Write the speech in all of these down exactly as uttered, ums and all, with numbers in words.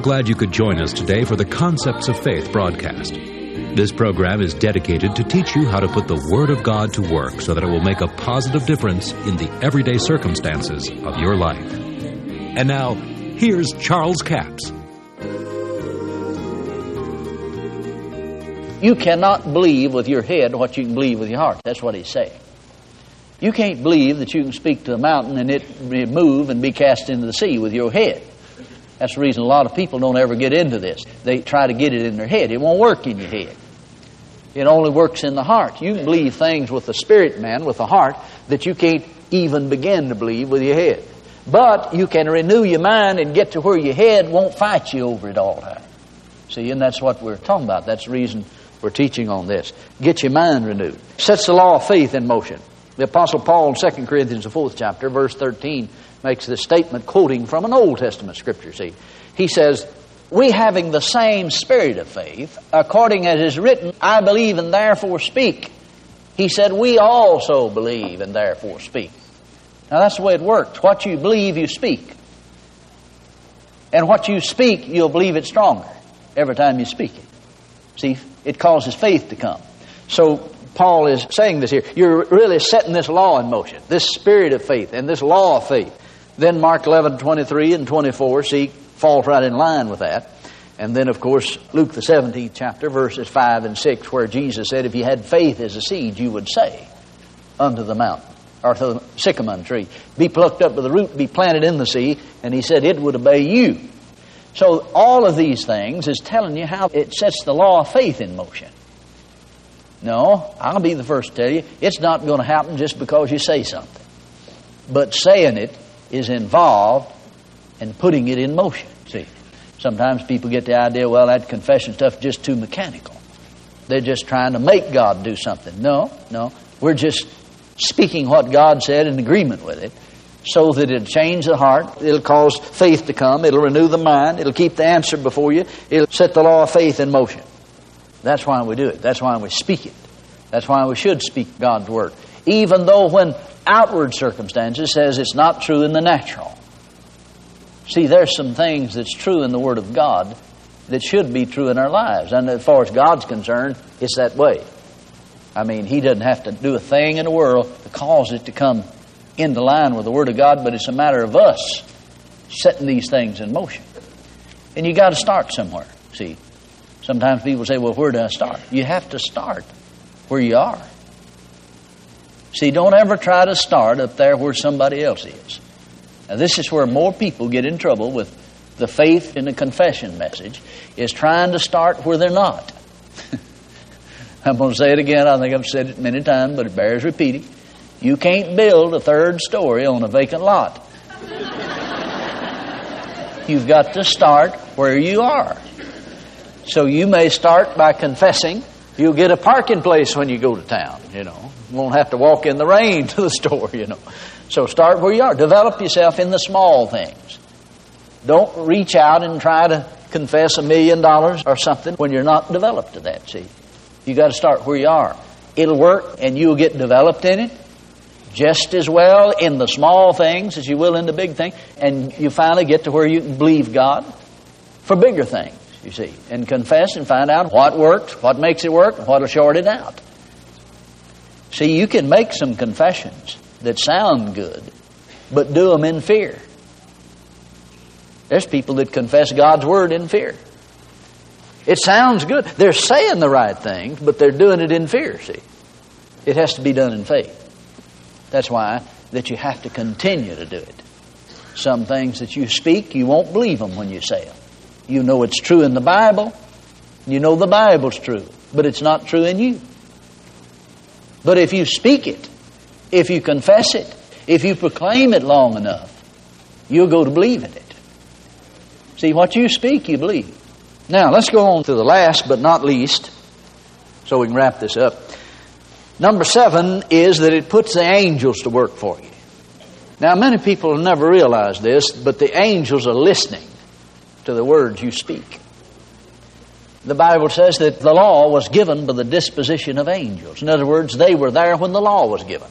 glad you could join us today for the Concepts of Faith broadcast. This program is dedicated to teach you how to put the Word of God to work so that it will make a positive difference in the everyday circumstances of your life. And now, here's Charles Capps. You cannot believe with your head what you can believe with your heart. That's what he's saying. You can't believe that you can speak to a mountain and it move and be cast into the sea with your head. That's the reason a lot of people don't ever get into this. They try to get it in their head. It won't work in your head. It only works in the heart. You can believe things with the spirit man, with the heart, that you can't even begin to believe with your head. But you can renew your mind and get to where your head won't fight you over it all the time. See, and that's what we're talking about. That's the reason we're teaching on this. Get your mind renewed. Sets the law of faith in motion. The Apostle Paul in Second Corinthians, the fourth chapter, verse thirteen, makes this statement quoting from an Old Testament scripture, see. He says, "We having the same spirit of faith, according as is written, I believe and therefore speak." He said, "We also believe and therefore speak." Now that's the way it works. What you believe, you speak. And what you speak, you'll believe it stronger every time you speak it. See, it causes faith to come. So Paul is saying this here. You're really setting this law in motion, this spirit of faith and this law of faith. Then Mark eleven, twenty-three and twenty-four, see, falls right in line with that. And then, of course, Luke the seventeenth chapter, verses five and six, where Jesus said, if you had faith as a seed, you would say unto the mountain, or to the sycamore tree, be plucked up by the root, be planted in the sea, and he said it would obey you. So all of these things is telling you how it sets the law of faith in motion. No, I'll be the first to tell you, it's not going to happen just because you say something. But saying it is involved in putting it in motion, see. Sometimes people get the idea, well, that confession stuff just too mechanical. They're just trying to make God do something. No, no, we're just speaking what God said in agreement with it so that it'll change the heart, it'll cause faith to come, it'll renew the mind, it'll keep the answer before you, it'll set the law of faith in motion. That's why we do it. That's why we speak it. That's why we should speak God's Word. Even though when outward circumstances says it's not true in the natural. See, there's some things that's true in the Word of God that should be true in our lives. And as far as God's concerned, it's that way. I mean, He doesn't have to do a thing in the world to cause it to come into line with the Word of God, but it's a matter of us setting these things in motion. And you got to start somewhere, see. Sometimes people say, well, where do I start? You have to start where you are. See, don't ever try to start up there where somebody else is. Now, this is where more people get in trouble with the faith in the confession message, is trying to start where they're not. I'm going to say it again. I think I've said it many times, but it bears repeating. You can't build a third story on a vacant lot. You've got to start where you are. So you may start by confessing. You'll get a parking place when you go to town, you know. You won't have to walk in the rain to the store, you know. So start where you are. Develop yourself in the small things. Don't reach out and try to confess a million dollars or something when you're not developed to that, see. You got to start where you are. It'll work and you'll get developed in it just as well in the small things as you will in the big thing. And you finally get to where you can believe God for bigger things. You see, and confess and find out what works, what makes it work, and what will short it out. See, you can make some confessions that sound good, but do them in fear. There's people that confess God's Word in fear. It sounds good. They're saying the right things, but they're doing it in fear, see. It has to be done in faith. That's why that you have to continue to do it. Some things that you speak, you won't believe them when you say them. You know it's true in the Bible. You know the Bible's true, but it's not true in you. But if you speak it, if you confess it, if you proclaim it long enough, you'll go to believe in it. See, what you speak, you believe. Now, let's go on to the last but not least, so we can wrap this up. Number seven is that it puts the angels to work for you. Now, many people never realize this, but the angels are listening to the words you speak. The Bible says that the law was given by the disposition of angels. In other words, they were there when the law was given.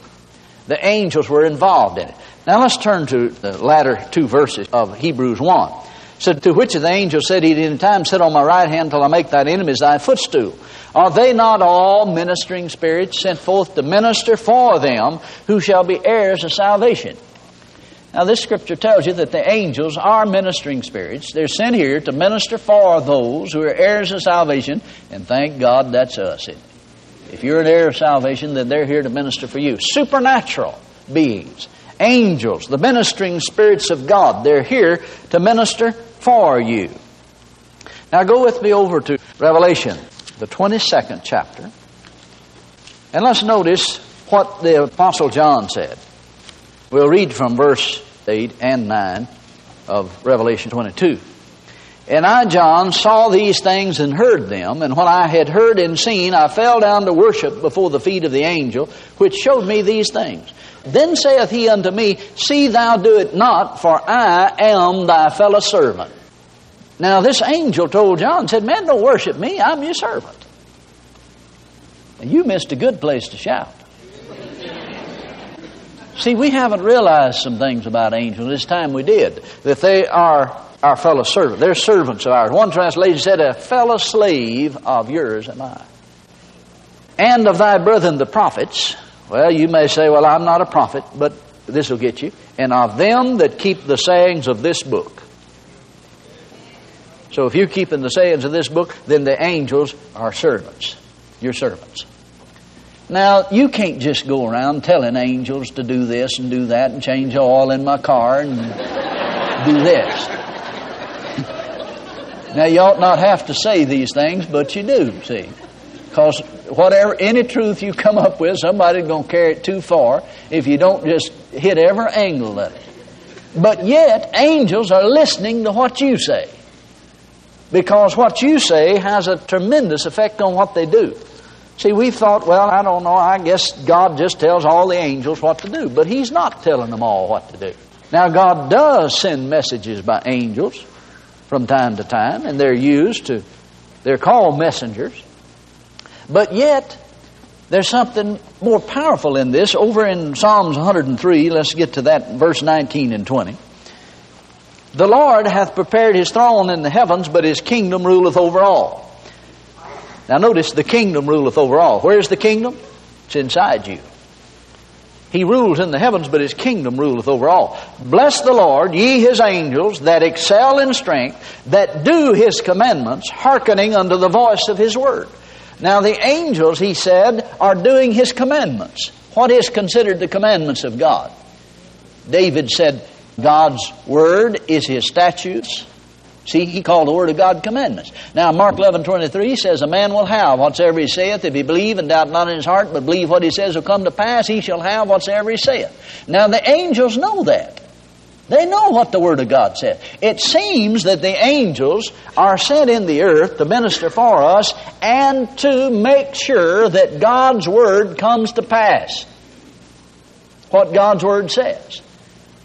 The angels were involved in it. Now let's turn to the latter two verses of Hebrews one. said, to which the angel said, he did in time sit on my right hand till I make thine enemies thy footstool. Are they not all ministering spirits sent forth to minister for them who shall be heirs of salvation? Now this scripture tells you that the angels are ministering spirits. They're sent here to minister for those who are heirs of salvation. And thank God that's us. If you're an heir of salvation, then they're here to minister for you. Supernatural beings, angels, the ministering spirits of God. They're here to minister for you. Now go with me over to Revelation, the twenty-second chapter. And let's notice what the Apostle John said. We'll read from verse eight and nine of Revelation twenty-two. And I, John, saw these things and heard them, and when I had heard and seen, I fell down to worship before the feet of the angel, which showed me these things. Then saith he unto me, see thou do it not, for I am thy fellow servant. Now this angel told John, said, man, don't worship me, I'm your servant. Now, you missed a good place to shout. See, we haven't realized some things about angels. It's time we did. That they are our fellow servant. They're servants of ours. One translation said, a fellow slave of yours am I. And of thy brethren the prophets. Well, you may say, well, I'm not a prophet, but this will get you. And of them that keep the sayings of this book. So if you're keeping the sayings of this book, then the angels are servants. Your servants. Now, you can't just go around telling angels to do this and do that and change the oil in my car and do this. Now, you ought not have to say these things, but you do, see. Because whatever, any truth you come up with, somebody's going to carry it too far if you don't just hit every angle of it. But yet, angels are listening to what you say. Because what you say has a tremendous effect on what they do. See, we thought, well, I don't know, I guess God just tells all the angels what to do. But He's not telling them all what to do. Now, God does send messages by angels from time to time, and they're used to, they're called messengers. But yet, there's something more powerful in this. Over in Psalms one hundred and three, let's get to that, verse nineteen and twenty. The Lord hath prepared His throne in the heavens, but His kingdom ruleth over all. Now notice, the kingdom ruleth over all. Where's the kingdom? It's inside you. He rules in the heavens, but His kingdom ruleth over all. Bless the Lord, ye His angels, that excel in strength, that do His commandments, hearkening unto the voice of His word. Now the angels, he said, are doing His commandments. What is considered the commandments of God? David said, God's word is His statutes. See, he called the Word of God commandments. Now, Mark eleven twenty-three says, a man will have whatsoever he saith, if he believe and doubt not in his heart, but believe what he says will come to pass, he shall have whatsoever he saith. Now, the angels know that. They know what the Word of God says. It seems that the angels are sent in the earth to minister for us and to make sure that God's Word comes to pass. What God's Word says.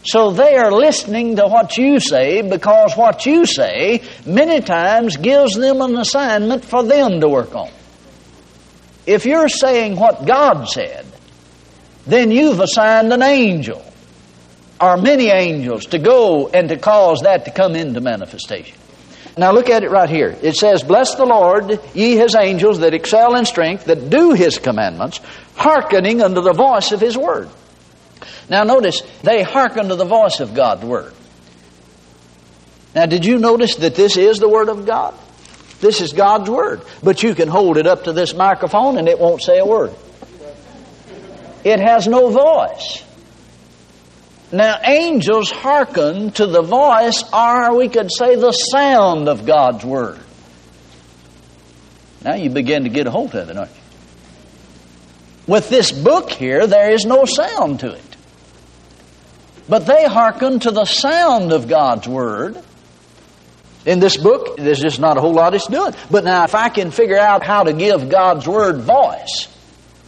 So they are listening to what you say, because what you say many times gives them an assignment for them to work on. If you're saying what God said, then you've assigned an angel, or many angels, to go and to cause that to come into manifestation. Now look at it right here. It says, bless the Lord, ye His angels that excel in strength, that do His commandments, hearkening unto the voice of His word. Now notice, they hearken to the voice of God's Word. Now did you notice that this is the Word of God? This is God's Word. But you can hold it up to this microphone and it won't say a word. It has no voice. Now angels hearken to the voice, or we could say the sound of God's Word. Now you begin to get a hold of it, aren't you? With this book here, there is no sound to it. But they hearken to the sound of God's Word. In this book, there's just not a whole lot it's doing. But now, if I can figure out how to give God's Word voice,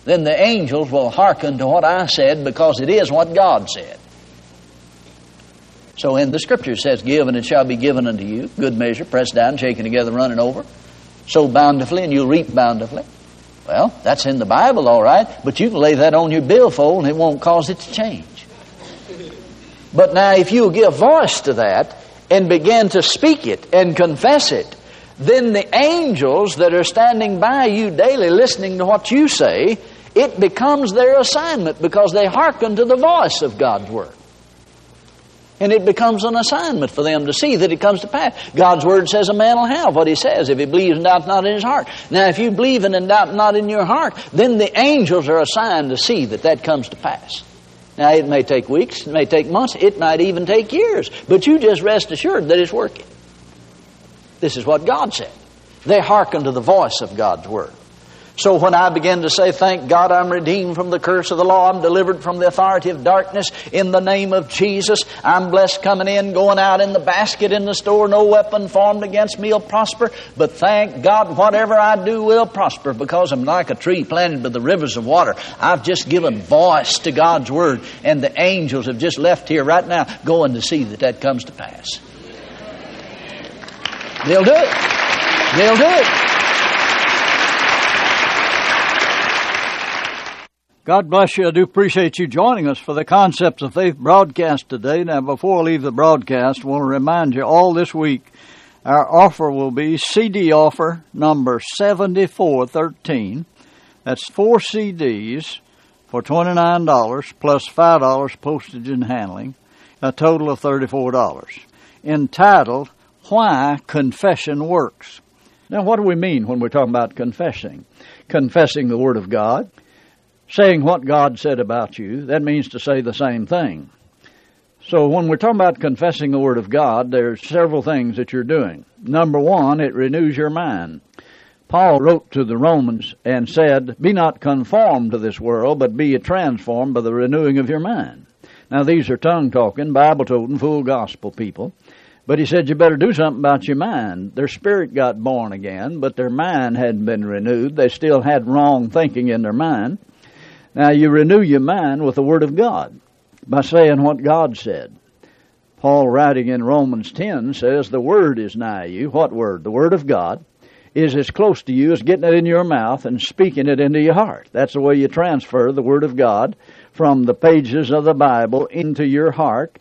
then the angels will hearken to what I said, because it is what God said. So in the Scripture it says, give and it shall be given unto you, good measure, pressed down, shaken together, running over. Sow bountifully and you'll reap bountifully. Well, that's in the Bible, all right, but you can lay that on your billfold and it won't cause it to change. But now, if you'll give voice to that, and begin to speak it and confess it, then the angels that are standing by you daily listening to what you say, it becomes their assignment because they hearken to the voice of God's Word. And it becomes an assignment for them to see that it comes to pass. God's Word says a man will have what he says if he believes and doubts not in his heart. Now, if you believe and doubt not in your heart, then the angels are assigned to see that that comes to pass. Now, it may take weeks, it may take months, it might even take years, but you just rest assured that it's working. This is what God said. They hearken to the voice of God's Word. So when I begin to say, thank God I'm redeemed from the curse of the law, I'm delivered from the authority of darkness in the name of Jesus, I'm blessed coming in, going out in the basket, in the store, no weapon formed against me will prosper, but thank God whatever I do will prosper because I'm like a tree planted by the rivers of water. I've just given voice to God's Word, and the angels have just left here right now going to see that that comes to pass. They'll do it. They'll do it. God bless you. I do appreciate you joining us for the Concepts of Faith broadcast today. Now, before I leave the broadcast, I want to remind you all this week, our offer will be C D offer number seventy-four thirteen. That's four C Ds for twenty-nine dollars plus five dollars postage and handling, a total of thirty-four dollars. Entitled, Why Confession Works. Now, what do we mean when we're talking about confessing? Confessing the Word of God. Saying what God said about you, that means to say the same thing. So when we're talking about confessing the Word of God, there's several things that you're doing. Number one, it renews your mind. Paul wrote to the Romans and said, be not conformed to this world, but be ye transformed by the renewing of your mind. Now, these are tongue-talking, Bible-toting, full gospel people. But he said you better do something about your mind. Their spirit got born again, but their mind hadn't been renewed. They still had wrong thinking in their mind. Now, you renew your mind with the Word of God by saying what God said. Paul, writing in Romans ten, says, the Word is nigh you. What Word? The Word of God is as close to you as getting it in your mouth and speaking it into your heart. That's the way you transfer the Word of God from the pages of the Bible into your heart.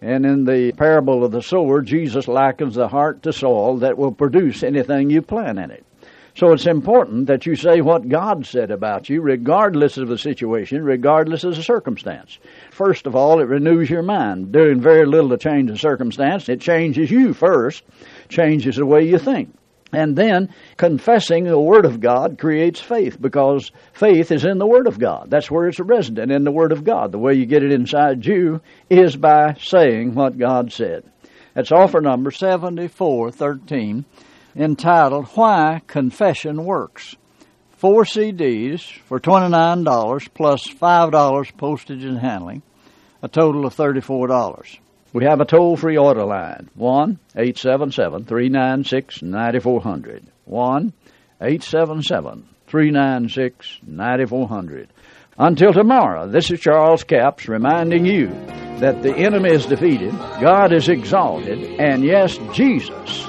And in the parable of the sower, Jesus likens the heart to soil that will produce anything you plant in it. So it's important that you say what God said about you, regardless of the situation, regardless of the circumstance. First of all, it renews your mind. Doing very little to change the circumstance, it changes you first, changes the way you think. And then confessing the Word of God creates faith because faith is in the Word of God. That's where it's resident, in the Word of God. The way you get it inside you is by saying what God said. That's offer number seventy-four thirteen. Entitled, Why Confession Works. Four C Ds for twenty-nine dollars plus five dollars postage and handling, a total of thirty-four dollars. We have a toll-free order line, one eight seven seven, three nine six, nine four zero zero, one eight seven seven, three nine six, nine four zero zero. Until tomorrow, this is Charles Capps reminding you that the enemy is defeated, God is exalted, and yes, Jesus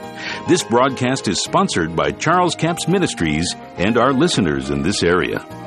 This broadcast is sponsored by Charles Capps Ministries and our listeners in this area.